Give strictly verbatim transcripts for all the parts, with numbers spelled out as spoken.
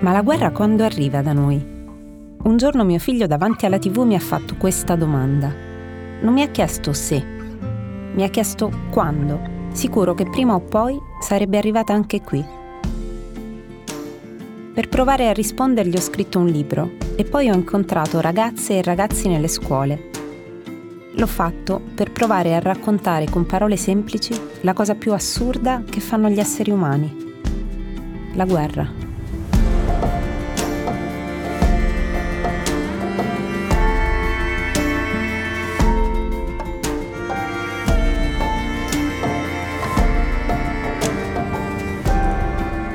Ma la guerra quando arriva da noi? Un giorno mio figlio davanti alla tivù mi ha fatto questa domanda. Non mi ha chiesto se, mi ha chiesto quando, sicuro che prima o poi sarebbe arrivata anche qui. Per provare a rispondergli ho scritto un libro e poi ho incontrato ragazze e ragazzi nelle scuole. L'ho fatto per provare a raccontare con parole semplici la cosa più assurda che fanno gli esseri umani: la guerra.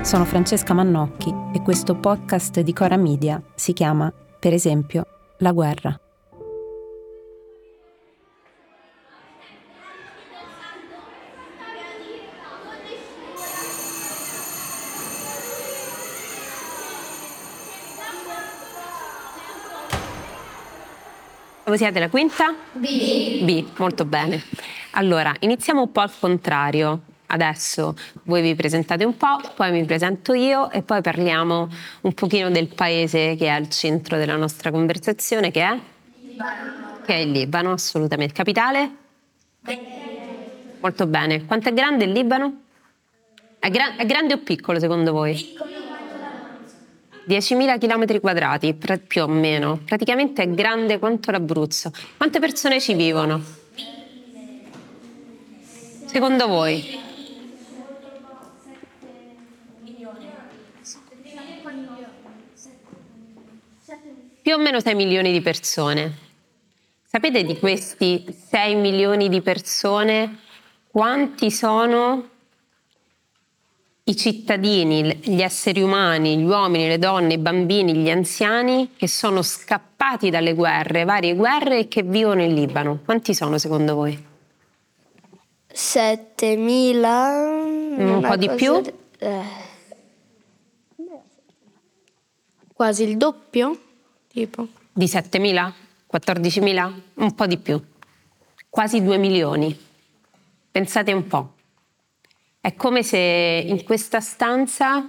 Sono Francesca Mannocchi e questo podcast di Cora Media si chiama, per esempio, La guerra. Voi siete la quinta? B. B, molto bene. Allora, iniziamo un po' al contrario. Adesso voi vi presentate un po', poi mi presento io e poi parliamo un pochino del paese che è al centro della nostra conversazione, che è? Libano. Che è il Libano, assolutamente. Capitale? Beirut. Molto bene. Quanto è grande il Libano? È, gra- è grande o piccolo secondo voi? Piccolo. diecimila chilometri quadrati, più o meno. Praticamente è grande quanto l'Abruzzo. Quante persone ci vivono? Secondo voi? Più o meno sei milioni di persone. Sapete di questi sei milioni di persone quanti sono i cittadini, gli esseri umani, gli uomini, le donne, i bambini, gli anziani che sono scappati dalle guerre, varie guerre, e che vivono in Libano? Quanti sono secondo voi? settemila... Un po' di più? De... Eh. Quasi il doppio? Tipo. Di settemila? quattordicimila? Un po' di più. Quasi due milioni. Pensate un po'. È come se in questa stanza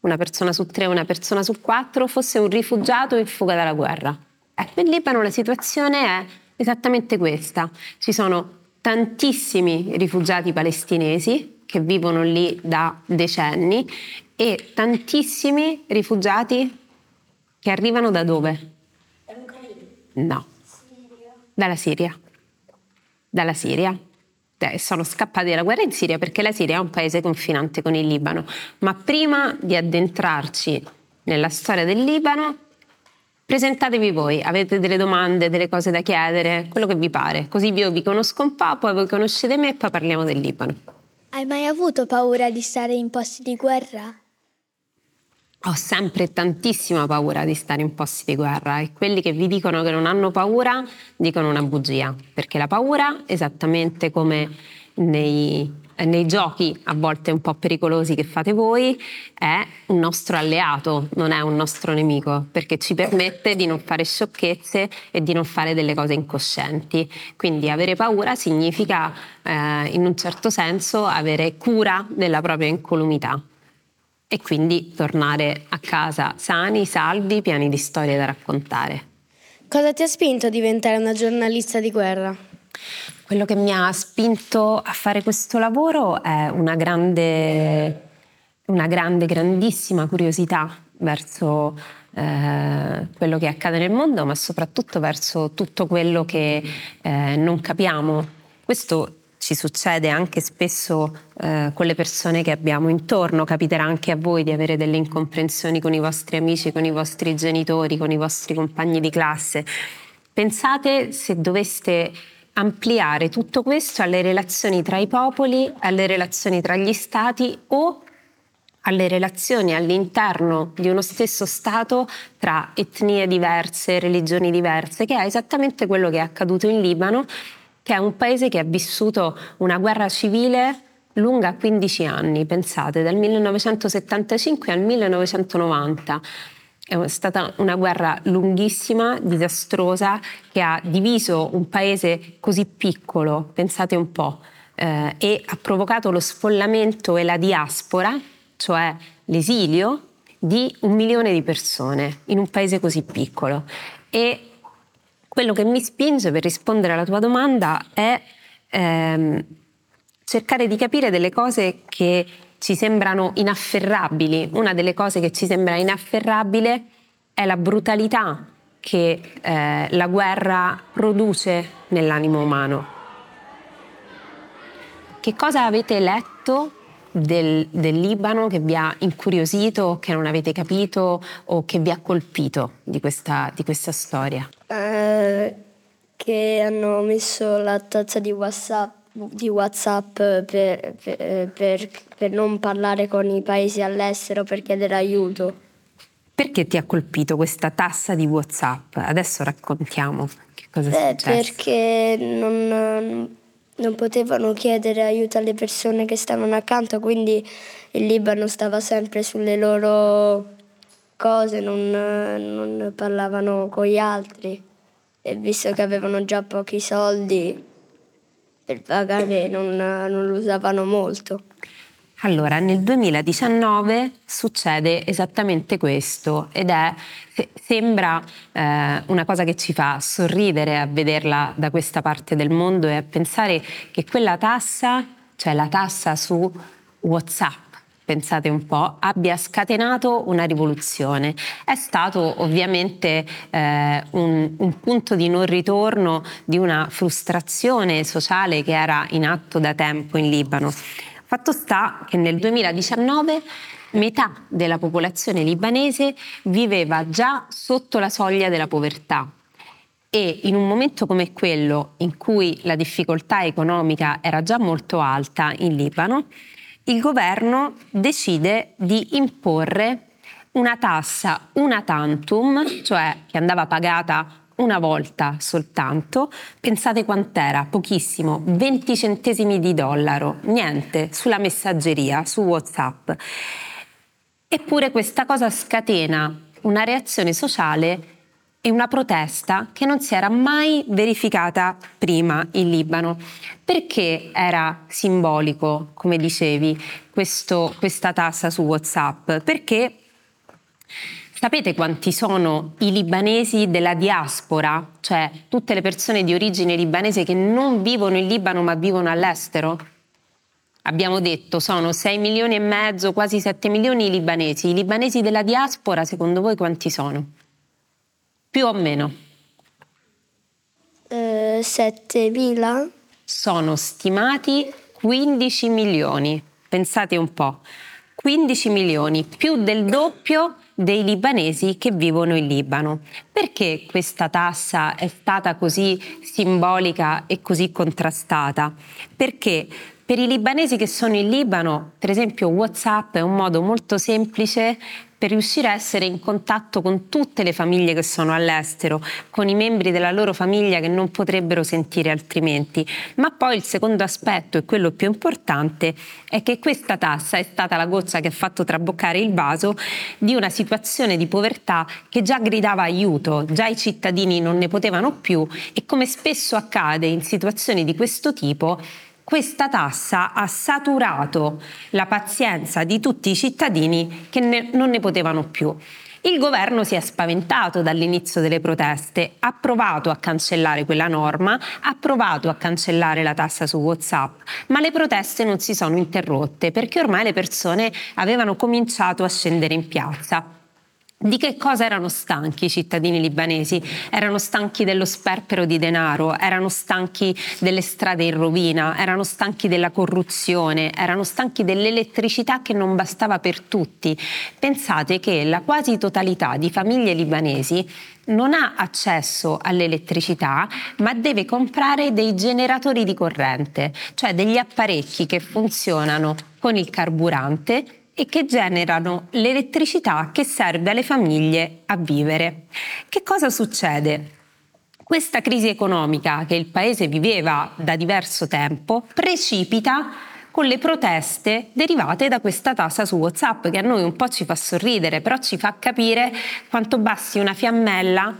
una persona su tre, una persona su quattro fosse un rifugiato in fuga dalla guerra. Ecco, in Libano la situazione è esattamente questa. Ci sono tantissimi rifugiati palestinesi che vivono lì da decenni e tantissimi rifugiati che arrivano da dove? No, dalla Siria. Dalla Siria. Sono scappati dalla guerra in Siria perché la Siria è un paese confinante con il Libano. Ma prima di addentrarci nella storia del Libano, presentatevi voi. Avete delle domande, delle cose da chiedere, quello che vi pare. Così io vi conosco un po', poi voi conoscete me e poi parliamo del Libano. Hai mai avuto paura di stare in posti di guerra? Ho sempre tantissima paura di stare in posti di guerra e quelli che vi dicono che non hanno paura dicono una bugia, perché la paura, esattamente come nei, nei giochi a volte un po' pericolosi che fate voi, è un nostro alleato, non è un nostro nemico, perché ci permette di non fare sciocchezze e di non fare delle cose incoscienti. Quindi avere paura significa eh, in un certo senso avere cura della propria incolumità. E quindi tornare a casa sani, salvi, pieni di storie da raccontare. Cosa ti ha spinto a diventare una giornalista di guerra? Quello che mi ha spinto a fare questo lavoro è una grande, una grande, grandissima curiosità verso eh, quello che accade nel mondo, ma soprattutto verso tutto quello che eh, non capiamo. Questo ci succede anche spesso eh, con le persone che abbiamo intorno. Capiterà anche a voi di avere delle incomprensioni con i vostri amici, con i vostri genitori, con i vostri compagni di classe. Pensate se doveste ampliare tutto questo alle relazioni tra i popoli, alle relazioni tra gli stati o alle relazioni all'interno di uno stesso Stato tra etnie diverse, religioni diverse, che è esattamente quello che è accaduto in Libano, che è un paese che ha vissuto una guerra civile lunga quindici anni, pensate, dal millenovecentosettantacinque al millenovecentonovanta. È stata una guerra lunghissima, disastrosa, che ha diviso un paese così piccolo, pensate un po', eh, e ha provocato lo sfollamento e la diaspora, cioè l'esilio, di un milione di persone in un paese così piccolo. E quello che mi spinge, per rispondere alla tua domanda, è ehm, cercare di capire delle cose che ci sembrano inafferrabili. Una delle cose che ci sembra inafferrabile è la brutalità che eh, la guerra produce nell'animo umano. Che cosa avete letto del, del Libano che vi ha incuriosito, che non avete capito o che vi ha colpito di questa, di questa storia? Eh, che hanno messo la tazza di WhatsApp, di WhatsApp per, per, per, per non parlare con i paesi all'estero per chiedere aiuto. Perché ti ha colpito questa tassa di WhatsApp? Adesso raccontiamo che cosa è eh, successo. Perché non... non potevano chiedere aiuto alle persone che stavano accanto, quindi il Libano stava sempre sulle loro cose, non, non parlavano con gli altri. E visto che avevano già pochi soldi per pagare, non, non lo usavano molto. Allora, nel duemiladiciannove succede esattamente questo ed è, sembra eh, una cosa che ci fa sorridere a vederla da questa parte del mondo e a pensare che quella tassa, cioè la tassa su WhatsApp, pensate un po', abbia scatenato una rivoluzione. È stato ovviamente eh, un, un punto di non ritorno di una frustrazione sociale che era in atto da tempo in Libano. Fatto sta che nel duemiladiciannove metà della popolazione libanese viveva già sotto la soglia della povertà e in un momento come quello in cui la difficoltà economica era già molto alta in Libano, il governo decide di imporre una tassa una tantum, cioè che andava pagata una volta soltanto. Pensate quant'era, pochissimo, venti centesimi di dollaro, niente, sulla messaggeria, su WhatsApp. Eppure questa cosa scatena una reazione sociale e una protesta che non si era mai verificata prima in Libano. Perché era simbolico, come dicevi, questo, questa tassa su WhatsApp? Perché sapete quanti sono i libanesi della diaspora, cioè tutte le persone di origine libanese che non vivono in Libano ma vivono all'estero? Abbiamo detto sono sei milioni e mezzo, quasi sette milioni i libanesi. I libanesi della diaspora, secondo voi quanti sono? Più o meno? Eh, sette mila? Sono stimati quindici milioni, pensate un po'. quindici milioni, più del doppio dei libanesi che vivono in Libano. Perché questa tassa è stata così simbolica e così contrastata? Perché per i libanesi che sono in Libano, per esempio, WhatsApp è un modo molto semplice per riuscire a essere in contatto con tutte le famiglie che sono all'estero, con i membri della loro famiglia che non potrebbero sentire altrimenti. Ma poi il secondo aspetto, e quello più importante, è che questa tassa è stata la goccia che ha fatto traboccare il vaso di una situazione di povertà che già gridava aiuto, già i cittadini non ne potevano più e, come spesso accade in situazioni di questo tipo, questa tassa ha saturato la pazienza di tutti i cittadini che ne, non ne potevano più. Il governo si è spaventato dall'inizio delle proteste, ha provato a cancellare quella norma, ha provato a cancellare la tassa su WhatsApp, ma le proteste non si sono interrotte perché ormai le persone avevano cominciato a scendere in piazza. Di che cosa erano stanchi i cittadini libanesi? Erano stanchi dello sperpero di denaro, erano stanchi delle strade in rovina, erano stanchi della corruzione, erano stanchi dell'elettricità che non bastava per tutti. Pensate che la quasi totalità di famiglie libanesi non ha accesso all'elettricità, ma deve comprare dei generatori di corrente, cioè degli apparecchi che funzionano con il carburante e che generano l'elettricità che serve alle famiglie a vivere. Che cosa succede? Questa crisi economica che il paese viveva da diverso tempo precipita con le proteste derivate da questa tassa su WhatsApp, che a noi un po' ci fa sorridere, però ci fa capire quanto basti una fiammella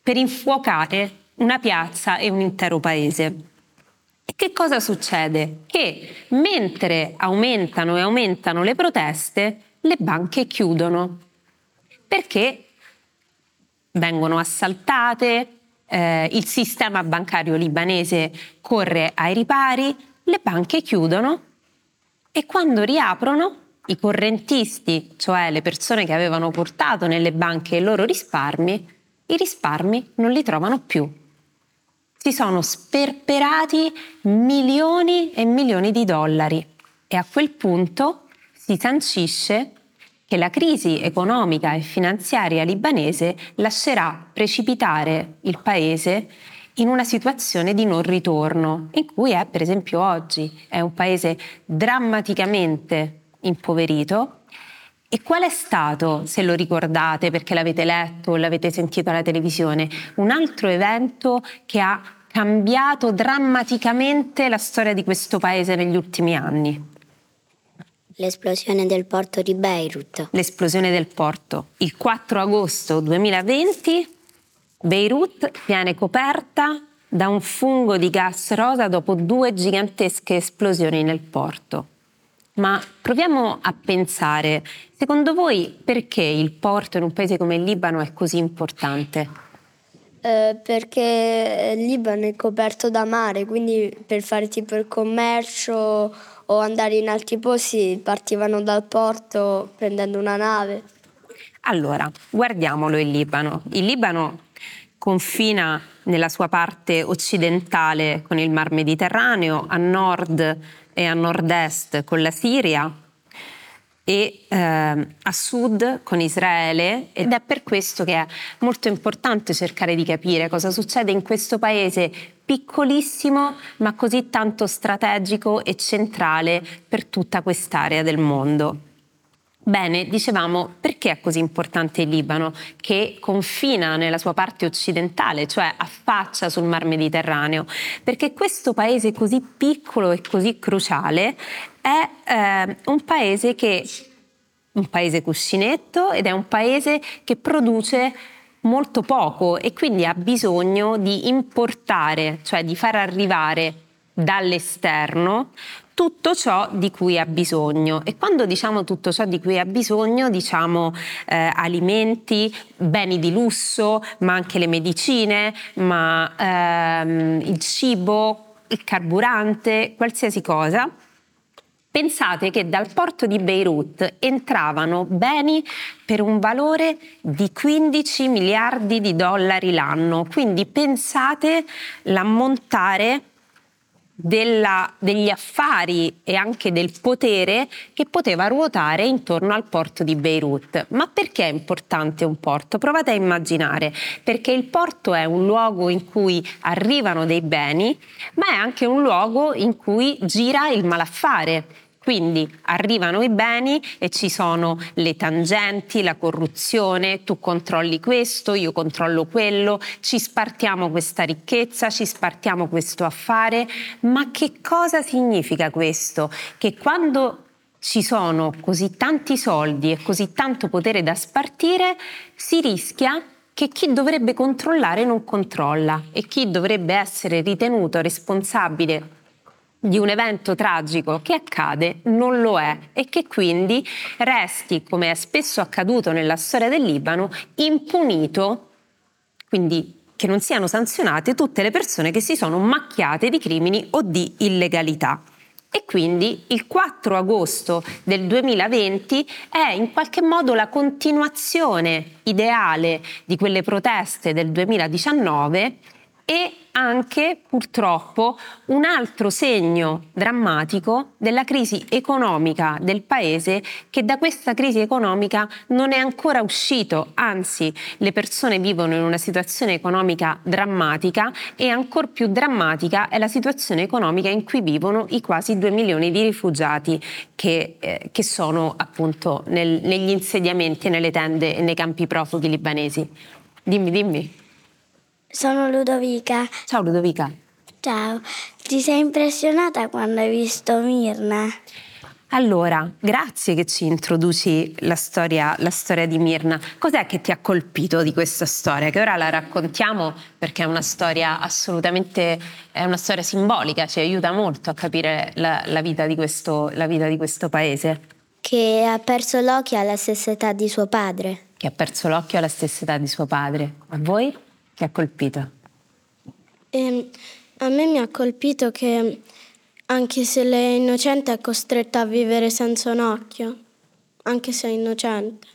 per infuocare una piazza e un intero paese. Che cosa succede? Che mentre aumentano e aumentano le proteste, le banche chiudono perché vengono assaltate, eh, il sistema bancario libanese corre ai ripari, le banche chiudono e quando riaprono i correntisti, cioè le persone che avevano portato nelle banche i loro risparmi, i risparmi non li trovano più. Si sono sperperati milioni e milioni di dollari e a quel punto si sancisce che la crisi economica e finanziaria libanese lascerà precipitare il paese in una situazione di non ritorno, in cui è, per esempio, oggi è un paese drammaticamente impoverito. E qual è stato, se lo ricordate perché l'avete letto o l'avete sentito alla televisione, un altro evento che ha cambiato drammaticamente la storia di questo paese negli ultimi anni? L'esplosione del porto di Beirut. L'esplosione del porto. Il quattro agosto duemilaventi Beirut viene coperta da un fungo di gas rosa dopo due gigantesche esplosioni nel porto. Ma proviamo a pensare, secondo voi perché il porto in un paese come il Libano è così importante? Eh, perché il Libano è coperto da mare, quindi per fare tipo il commercio o andare in altri posti partivano dal porto prendendo una nave. Allora, guardiamolo il Libano. Il Libano confina nella sua parte occidentale con il Mar Mediterraneo, a nord e a nord-est con la Siria e eh, a sud con Israele, ed è per questo che è molto importante cercare di capire cosa succede in questo paese piccolissimo ma così tanto strategico e centrale per tutta quest'area del mondo. Bene, dicevamo, perché è così importante il Libano, che confina nella sua parte occidentale, cioè affaccia sul Mar Mediterraneo? Perché questo paese così piccolo e così cruciale è eh, un paese che un paese cuscinetto ed è un paese che produce molto poco e quindi ha bisogno di importare, cioè di far arrivare dall'esterno tutto ciò di cui ha bisogno. E quando diciamo tutto ciò di cui ha bisogno, diciamo eh, alimenti, beni di lusso, ma anche le medicine, ma ehm, il cibo, il carburante, qualsiasi cosa. Pensate che dal porto di Beirut entravano beni per un valore di quindici miliardi di dollari l'anno, quindi pensate l'ammontare Della, degli affari e anche del potere che poteva ruotare intorno al porto di Beirut. Ma perché è importante un porto? Provate a immaginare, perché il porto è un luogo in cui arrivano dei beni, ma è anche un luogo in cui gira il malaffare. Quindi arrivano i beni e ci sono le tangenti, la corruzione, tu controlli questo, io controllo quello, ci spartiamo questa ricchezza, ci spartiamo questo affare. Ma che cosa significa questo? Che quando ci sono così tanti soldi e così tanto potere da spartire, si rischia che chi dovrebbe controllare non controlla e chi dovrebbe essere ritenuto responsabile di un evento tragico che accade non lo è e che quindi resti, come è spesso accaduto nella storia del Libano, impunito, quindi che non siano sanzionate tutte le persone che si sono macchiate di crimini o di illegalità. E quindi il quattro agosto del duemilaventi è in qualche modo la continuazione ideale di quelle proteste del duemiladiciannove e anche purtroppo un altro segno drammatico della crisi economica del paese, che da questa crisi economica non è ancora uscito, anzi le persone vivono in una situazione economica drammatica e ancor più drammatica è la situazione economica in cui vivono i quasi due milioni di rifugiati che, eh, che sono appunto nel, negli insediamenti, nelle tende e nei campi profughi libanesi. Dimmi, dimmi. Sono Ludovica. Ciao Ludovica. Ciao. Ti sei impressionata quando hai visto Mirna? Allora, grazie che ci introduci la storia, la storia di Mirna. Cos'è che ti ha colpito di questa storia? Che ora la raccontiamo perché è una storia assolutamente, è una storia simbolica, ci aiuta molto a capire la, la vita di questo, la vita di questo paese. Che ha perso l'occhio alla stessa età di suo padre. Che ha perso l'occhio alla stessa età di suo padre. A voi? Che ha colpito? Eh, a me mi ha colpito che anche se lei è innocente è costretta a vivere senza un occhio, anche se è innocente.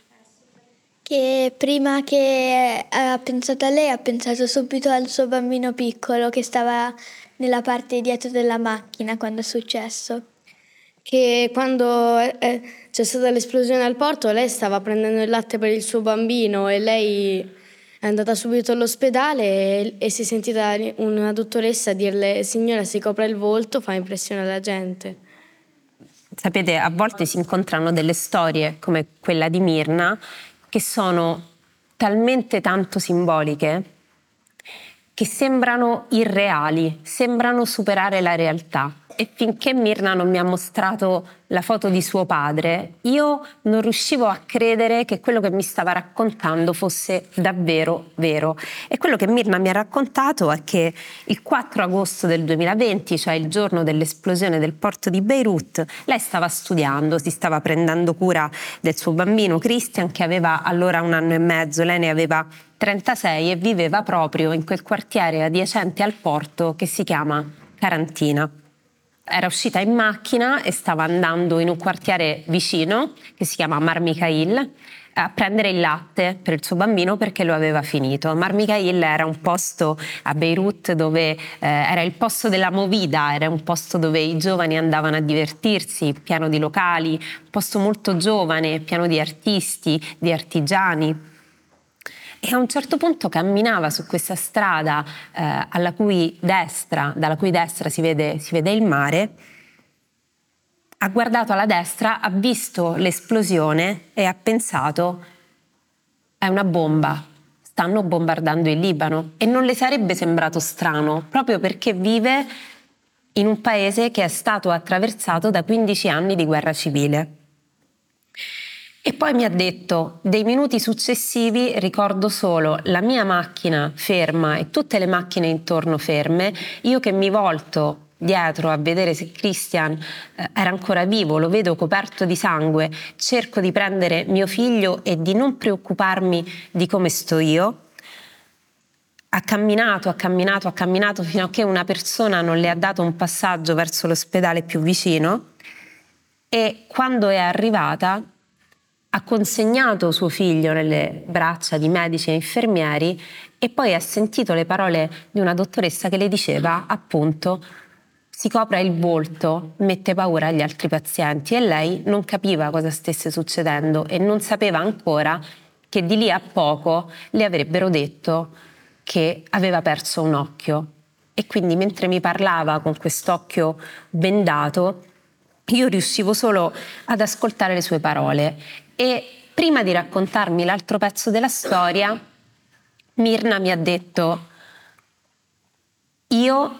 Che prima che ha pensato a lei ha pensato subito al suo bambino piccolo che stava nella parte dietro della macchina quando è successo. Che quando eh, c'è stata l'esplosione al porto lei stava prendendo il latte per il suo bambino e lei è andata subito all'ospedale e, e si è sentita una dottoressa dirle: signora, si copra il volto, fa impressione alla gente. Sapete, a volte si incontrano delle storie come quella di Mirna che sono talmente tanto simboliche che sembrano irreali, sembrano superare la realtà. E finché Mirna non mi ha mostrato la foto di suo padre, io non riuscivo a credere che quello che mi stava raccontando fosse davvero vero. E quello che Mirna mi ha raccontato è che il quattro agosto del duemilaventi, cioè il giorno dell'esplosione del porto di Beirut, lei stava studiando, si stava prendendo cura del suo bambino Christian, che aveva allora un anno e mezzo, lei ne aveva trentasei e viveva proprio in quel quartiere adiacente al porto che si chiama Carantina. Era uscita in macchina e stava andando in un quartiere vicino che si chiama Mar Mikhael a prendere il latte per il suo bambino perché lo aveva finito. Mar Mikhael era un posto a Beirut dove eh, era il posto della movida, era un posto dove i giovani andavano a divertirsi, pieno di locali, un posto molto giovane, pieno di artisti, di artigiani. E a un certo punto camminava su questa strada eh, alla cui destra, dalla cui destra si vede, si vede il mare, ha guardato alla destra, ha visto l'esplosione e ha pensato: è una bomba, stanno bombardando il Libano. E non le sarebbe sembrato strano, proprio perché vive in un paese che è stato attraversato da quindici anni di guerra civile. E poi mi ha detto: dei minuti successivi ricordo solo la mia macchina ferma e tutte le macchine intorno ferme, io che mi volto dietro a vedere se Christian era ancora vivo, lo vedo coperto di sangue, cerco di prendere mio figlio e di non preoccuparmi di come sto io. Ha camminato, ha camminato, ha camminato fino a che una persona non le ha dato un passaggio verso l'ospedale più vicino e quando è arrivata ha consegnato suo figlio nelle braccia di medici e infermieri e poi ha sentito le parole di una dottoressa che le diceva appunto: si copra il volto, mette paura agli altri pazienti. E lei non capiva cosa stesse succedendo e non sapeva ancora che di lì a poco le avrebbero detto che aveva perso un occhio. E quindi mentre mi parlava con quest'occhio bendato io riuscivo solo ad ascoltare le sue parole. E prima di raccontarmi l'altro pezzo della storia, Mirna mi ha detto: io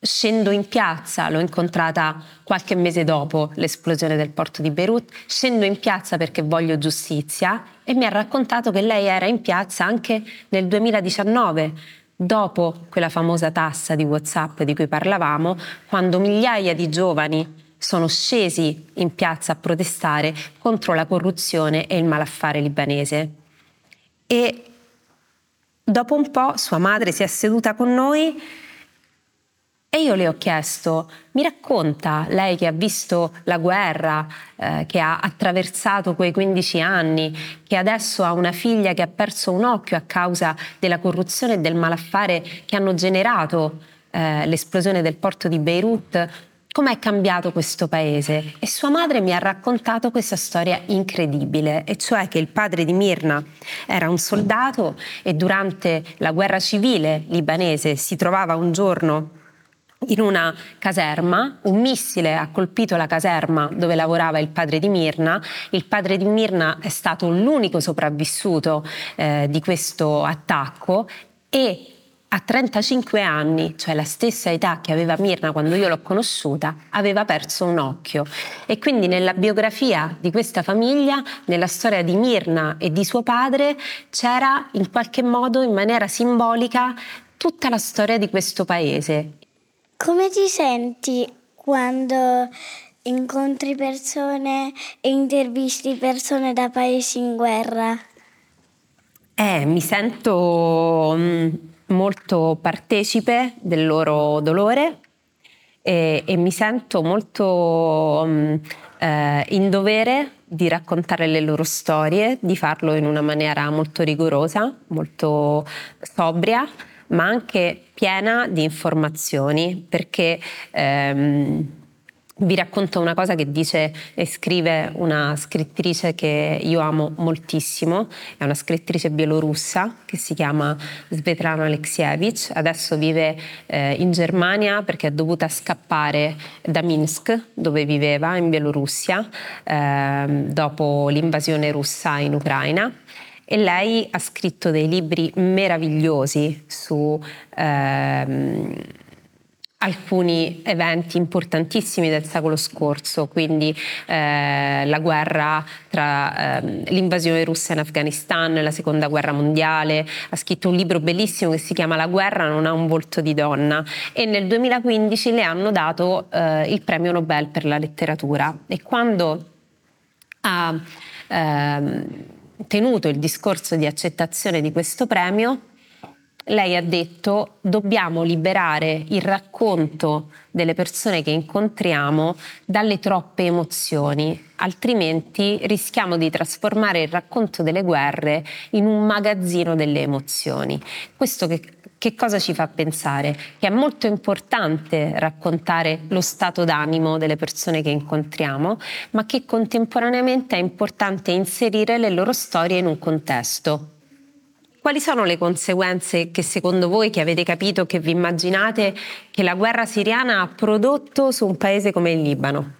scendo in piazza, l'ho incontrata qualche mese dopo l'esplosione del porto di Beirut, scendo in piazza perché voglio giustizia. E mi ha raccontato che lei era in piazza anche nel duemiladiciannove, dopo quella famosa tassa di WhatsApp di cui parlavamo, quando migliaia di giovani sono scesi in piazza a protestare contro la corruzione e il malaffare libanese. E dopo un po' sua madre si è seduta con noi e io le ho chiesto: mi racconta, lei che ha visto la guerra, eh, che ha attraversato quei quindici anni, che adesso ha una figlia che ha perso un occhio a causa della corruzione e del malaffare che hanno generato eh, l'esplosione del porto di Beirut, com'è cambiato questo paese? E sua madre mi ha raccontato questa storia incredibile, e cioè che il padre di Mirna era un soldato e durante la guerra civile libanese si trovava un giorno in una caserma, un missile ha colpito la caserma dove lavorava il padre di Mirna, il padre di Mirna è stato l'unico sopravvissuto eh, di questo attacco e a trentacinque anni, cioè la stessa età che aveva Mirna quando io l'ho conosciuta, aveva perso un occhio. E quindi nella biografia di questa famiglia, nella storia di Mirna e di suo padre, c'era in qualche modo, in maniera simbolica, tutta la storia di questo paese. Come ti senti quando Incontri persone e intervisti persone da paesi in guerra. Eh, mi sento molto partecipe del loro dolore e, e mi sento molto eh, in dovere di raccontare le loro storie, di farlo in una maniera molto rigorosa, molto sobria, ma anche piena di informazioni, perché ehm, vi racconto una cosa che dice e scrive una scrittrice che io amo moltissimo, è una scrittrice bielorussa che si chiama Svetlana Alexievich, adesso vive eh, in Germania perché è dovuta scappare da Minsk, dove viveva in Bielorussia, eh, dopo l'invasione russa in Ucraina. E lei ha scritto dei libri meravigliosi su ehm, alcuni eventi importantissimi del secolo scorso, quindi eh, la guerra tra eh, l'invasione russa in Afghanistan, la seconda guerra mondiale. Ha scritto un libro bellissimo che si chiama La guerra non ha un volto di donna, e nel duemilaquindici le hanno dato eh, il premio Nobel per la letteratura. E quando ha eh, tenuto il discorso di accettazione di questo premio, lei ha detto: dobbiamo liberare il racconto delle persone che incontriamo dalle troppe emozioni, altrimenti rischiamo di trasformare il racconto delle guerre in un magazzino delle emozioni. Questo che, che cosa ci fa pensare? Che è molto importante raccontare lo stato d'animo delle persone che incontriamo, ma che contemporaneamente è importante inserire le loro storie in un contesto. Quali sono le conseguenze che secondo voi, che avete capito, che vi immaginate che la guerra siriana ha prodotto su un paese come il Libano?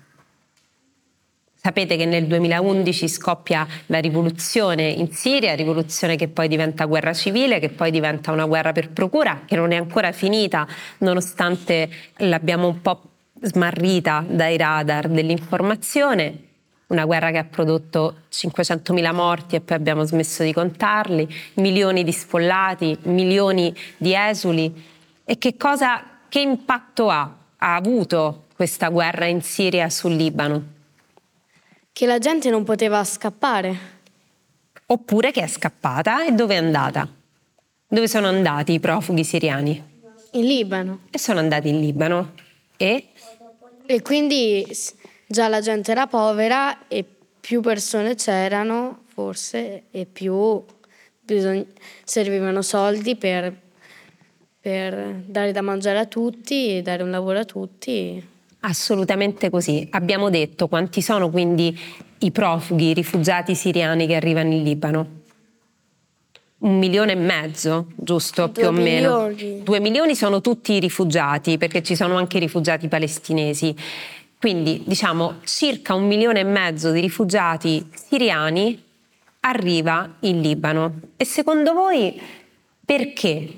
Sapete che nel duemilaundici scoppia la rivoluzione in Siria, rivoluzione che poi diventa guerra civile, che poi diventa una guerra per procura, che non è ancora finita, nonostante l'abbiamo un po' smarrita dai radar dell'informazione. Una guerra che ha prodotto cinquecentomila morti e poi abbiamo smesso di contarli, milioni di sfollati, milioni di esuli. E che cosa, che impatto ha, ha avuto questa guerra in Siria sul Libano? Che la gente non poteva scappare. Oppure che è scappata e dove è andata? Dove sono andati i profughi siriani? In Libano. E sono andati in Libano. E? E quindi... già la gente era povera e più persone c'erano, forse, e più bisog- servivano soldi per, per dare da mangiare a tutti e dare un lavoro a tutti. Assolutamente così. Abbiamo detto quanti sono quindi i profughi, i rifugiati siriani che arrivano in Libano. Un milione e mezzo, giusto? Due più milioni. O meno. Due milioni sono tutti i rifugiati, perché ci sono anche i rifugiati palestinesi. Quindi, diciamo, circa un milione e mezzo di rifugiati siriani arriva in Libano. E secondo voi perché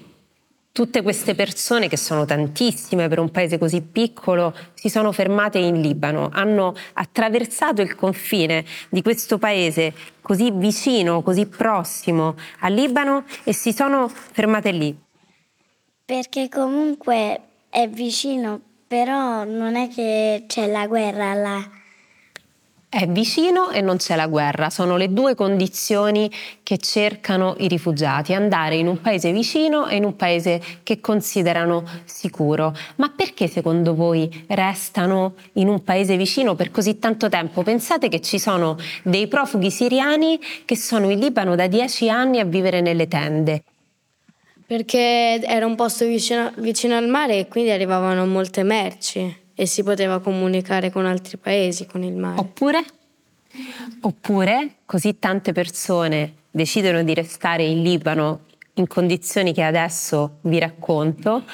tutte queste persone, che sono tantissime per un paese così piccolo, si sono fermate in Libano? Hanno attraversato il confine di questo paese così vicino, così prossimo al Libano, e si sono fermate lì? Perché comunque è vicino. Però non è che c'è la guerra là. È vicino e non c'è la guerra. Sono le due condizioni che cercano i rifugiati: andare in un paese vicino e in un paese che considerano sicuro. Ma perché secondo voi restano in un paese vicino per così tanto tempo? Pensate che ci sono dei profughi siriani che sono in Libano da dieci anni a vivere nelle tende. Perché era un posto vicino, vicino al mare, e quindi arrivavano molte merci e si poteva comunicare con altri paesi, con il mare. Oppure? Oppure così tante persone decidono di restare in Libano in condizioni che adesso vi racconto,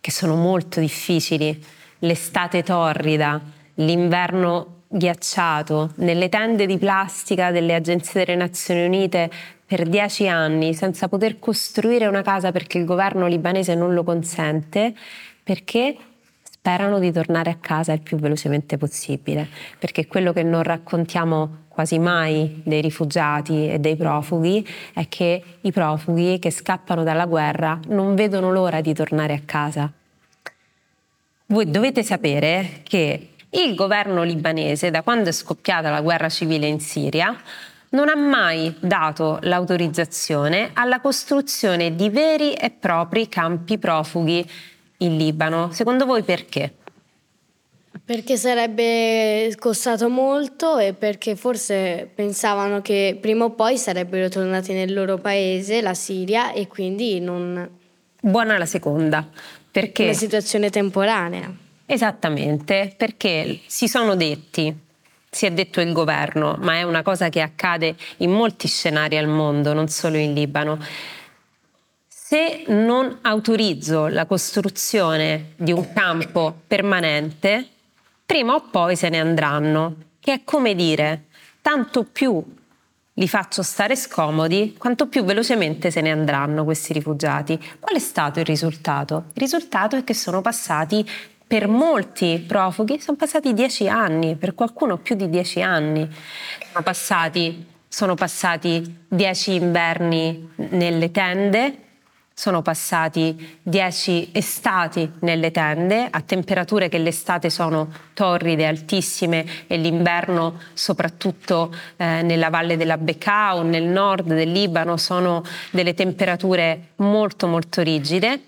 che sono molto difficili: l'estate torrida, l'inverno ghiacciato, nelle tende di plastica delle agenzie delle Nazioni Unite per dieci anni, senza poter costruire una casa perché il governo libanese non lo consente, perché sperano di tornare a casa il più velocemente possibile. Perché quello che non raccontiamo quasi mai dei rifugiati e dei profughi è che i profughi che scappano dalla guerra non vedono l'ora di tornare a casa. Voi dovete sapere che Il governo libanese, da quando è scoppiata la guerra civile in Siria, non ha mai dato l'autorizzazione alla costruzione di veri e propri campi profughi in Libano. Secondo voi perché? Perché sarebbe costato molto e perché forse pensavano che prima o poi sarebbero tornati nel loro paese, la Siria, e quindi non... Buona la seconda, perché... Una situazione temporanea. Esattamente, perché si sono detti, si è detto il governo, ma è una cosa che accade in molti scenari al mondo, non solo in Libano. Se non autorizzo la costruzione di un campo permanente, prima o poi se ne andranno, che è come dire, tanto più li faccio stare scomodi, quanto più velocemente se ne andranno questi rifugiati. Qual è stato il risultato? Il risultato è che sono passati... Per molti profughi sono passati dieci anni, per qualcuno più di dieci anni. Sono passati, sono passati dieci inverni nelle tende, sono passati dieci estati nelle tende, a temperature che l'estate sono torride, altissime, e l'inverno, soprattutto eh, nella valle della Bekaa o nel nord del Libano, sono delle temperature molto molto rigide,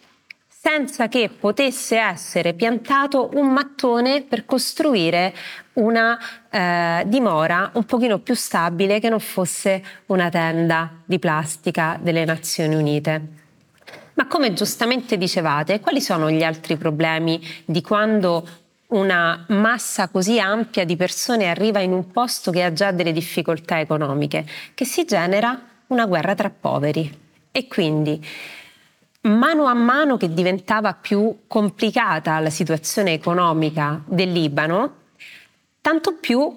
senza che potesse essere piantato un mattone per costruire una eh, dimora un pochino più stabile che non fosse una tenda di plastica delle Nazioni Unite. Ma come giustamente dicevate, quali sono gli altri problemi di quando una massa così ampia di persone arriva in un posto che ha già delle difficoltà economiche? Che si genera una guerra tra poveri. E quindi... Mano a mano che diventava più complicata la situazione economica del Libano, tanto più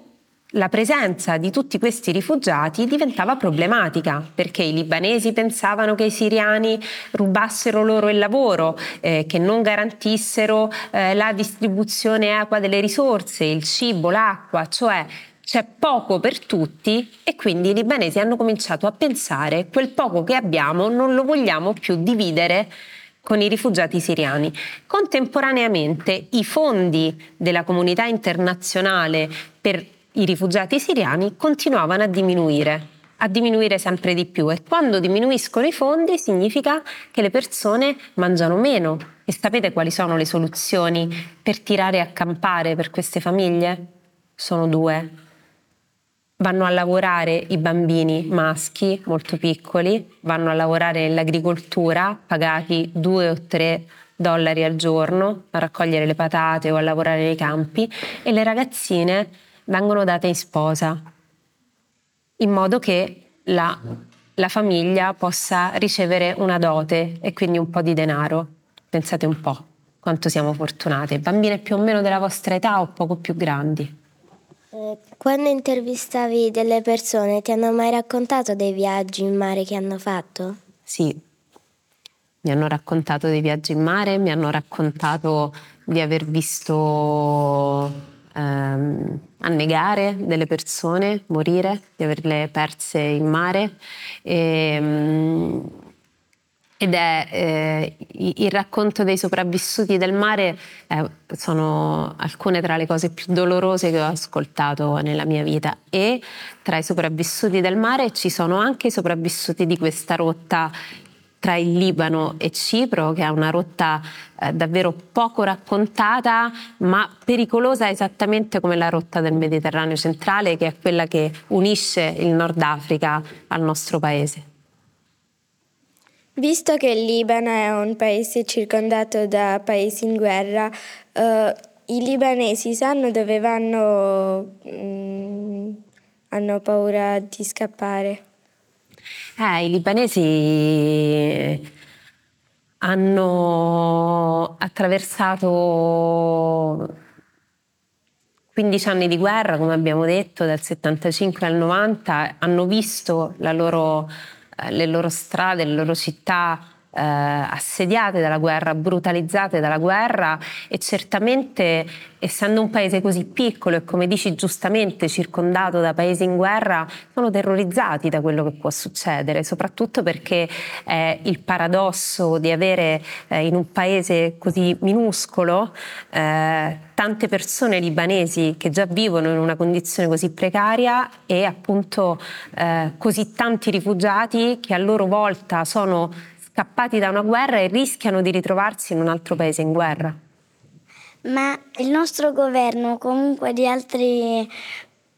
la presenza di tutti questi rifugiati diventava problematica, perché i libanesi pensavano che i siriani rubassero loro il lavoro, eh, che non garantissero eh, la distribuzione equa delle risorse, il cibo, l'acqua, cioè... C'è poco per tutti e quindi i libanesi hanno cominciato a pensare: quel poco che abbiamo non lo vogliamo più dividere con i rifugiati siriani. Contemporaneamente i fondi della comunità internazionale per i rifugiati siriani continuavano a diminuire, a diminuire sempre di più, e quando diminuiscono i fondi significa che le persone mangiano meno. E sapete quali sono le soluzioni per tirare a campare per queste famiglie? Sono due. Vanno a lavorare i bambini maschi molto piccoli, vanno a lavorare nell'agricoltura, pagati due o tre dollari al giorno, a raccogliere le patate o a lavorare nei campi, e le ragazzine vengono date in sposa, in modo che la, la famiglia possa ricevere una dote e quindi un po' di denaro. Pensate un po' quanto siamo fortunate, bambine più o meno della vostra età o poco più grandi. Quando intervistavi delle persone, ti hanno mai raccontato dei viaggi in mare che hanno fatto? Sì, mi hanno raccontato dei viaggi in mare, mi hanno raccontato di aver visto ehm, annegare delle persone, morire, di averle perse in mare. E, ed è eh, il racconto dei sopravvissuti del mare eh, sono alcune tra le cose più dolorose che ho ascoltato nella mia vita, e tra i sopravvissuti del mare ci sono anche i sopravvissuti di questa rotta tra il Libano e Cipro, che è una rotta eh, davvero poco raccontata ma pericolosa, esattamente come la rotta del Mediterraneo centrale, che è quella che unisce il Nord Africa al nostro paese. Visto che il Libano è un paese circondato da paesi in guerra, eh, i libanesi sanno dove vanno, mh, hanno paura di scappare? Eh, i libanesi hanno attraversato quindici anni di guerra, come abbiamo detto, dal settantacinque al novanta, hanno visto la loro... le loro strade, le loro città eh, assediate dalla guerra, brutalizzate dalla guerra, e certamente, essendo un paese così piccolo e, come dici giustamente, circondato da paesi in guerra, sono terrorizzati da quello che può succedere, soprattutto perché eh, il paradosso di avere eh, in un paese così minuscolo eh, tante persone libanesi che già vivono in una condizione così precaria e appunto eh, così tanti rifugiati che a loro volta sono scappati da una guerra e rischiano di ritrovarsi in un altro paese in guerra. Ma il nostro governo, comunque di altri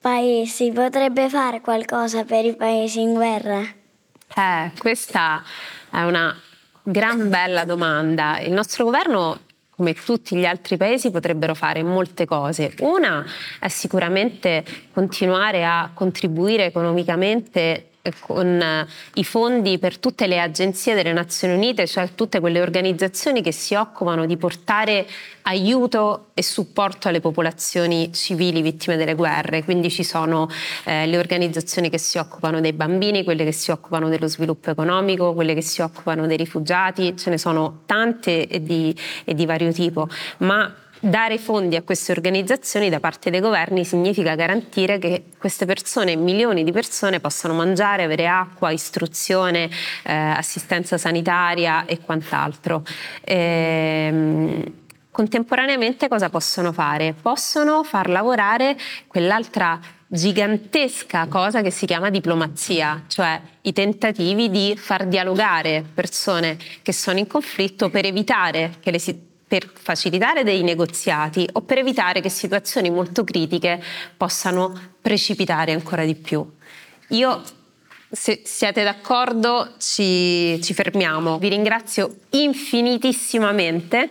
paesi, potrebbe fare qualcosa per i paesi in guerra? Eh, questa è una gran bella domanda. Il nostro governo, come tutti gli altri paesi, potrebbero fare molte cose. Una è sicuramente continuare a contribuire economicamente con i fondi per tutte le agenzie delle Nazioni Unite, cioè tutte quelle organizzazioni che si occupano di portare aiuto e supporto alle popolazioni civili vittime delle guerre. Quindi ci sono eh, le organizzazioni che si occupano dei bambini, quelle che si occupano dello sviluppo economico, quelle che si occupano dei rifugiati, ce ne sono tante e di, e di vario tipo, ma dare fondi a queste organizzazioni da parte dei governi significa garantire che queste persone, milioni di persone, possano mangiare, avere acqua, istruzione, eh, assistenza sanitaria e quant'altro. Ehm, contemporaneamente cosa possono fare? Possono far lavorare quell'altra gigantesca cosa che si chiama diplomazia, cioè i tentativi di far dialogare persone che sono in conflitto per evitare che le si- per facilitare dei negoziati o per evitare che situazioni molto critiche possano precipitare ancora di più. Io, se siete d'accordo, ci, ci fermiamo. Vi ringrazio infinitissimamente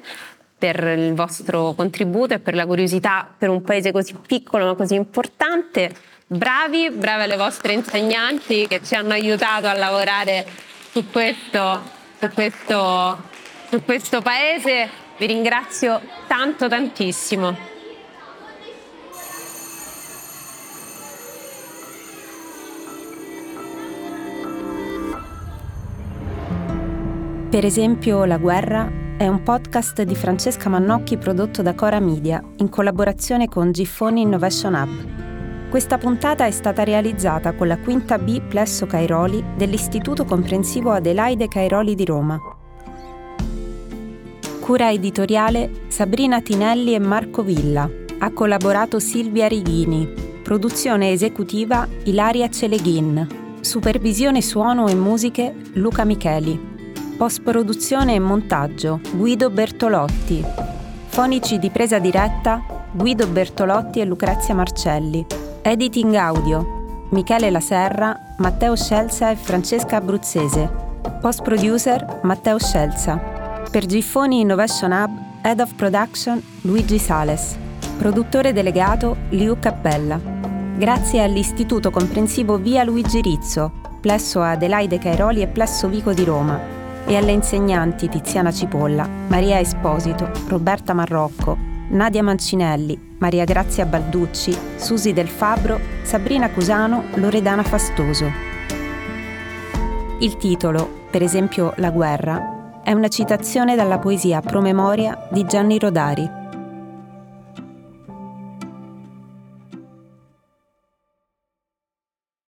per il vostro contributo e per la curiosità per un paese così piccolo ma così importante. Bravi, brave alle vostre insegnanti che ci hanno aiutato a lavorare su questo, su questo, su questo paese. Vi ringrazio tanto, tantissimo. Per esempio, La guerra è un podcast di Francesca Mannocchi prodotto da Cora Media in collaborazione con Giffoni Innovation Hub. Questa puntata è stata realizzata con la quinta B Plesso Cairoli dell'Istituto Comprensivo Adelaide Cairoli di Roma. Cura editoriale Sabrina Tinelli e Marco Villa. Ha collaborato Silvia Righini. Produzione esecutiva Ilaria Celeghin. Supervisione suono e musiche Luca Micheli. Post-produzione e montaggio Guido Bertolotti. Fonici di presa diretta Guido Bertolotti e Lucrezia Marcelli. Editing audio Michele La Serra, Matteo Scelza e Francesca Abruzzese. Post-producer Matteo Scelza. Per Giffoni Innovation Hub, Head of Production Luigi Sales, produttore delegato Liu Cappella. Grazie all'Istituto Comprensivo Via Luigi Rizzo, Plesso Adelaide Cairoli e Plesso Vico di Roma, e alle insegnanti Tiziana Cipolla, Maria Esposito, Roberta Marrocco, Nadia Mancinelli, Maria Grazia Balducci, Susi Del Fabbro, Sabrina Cusano, Loredana Fastoso. Il titolo, per esempio La guerra, è una citazione dalla poesia Promemoria di Gianni Rodari.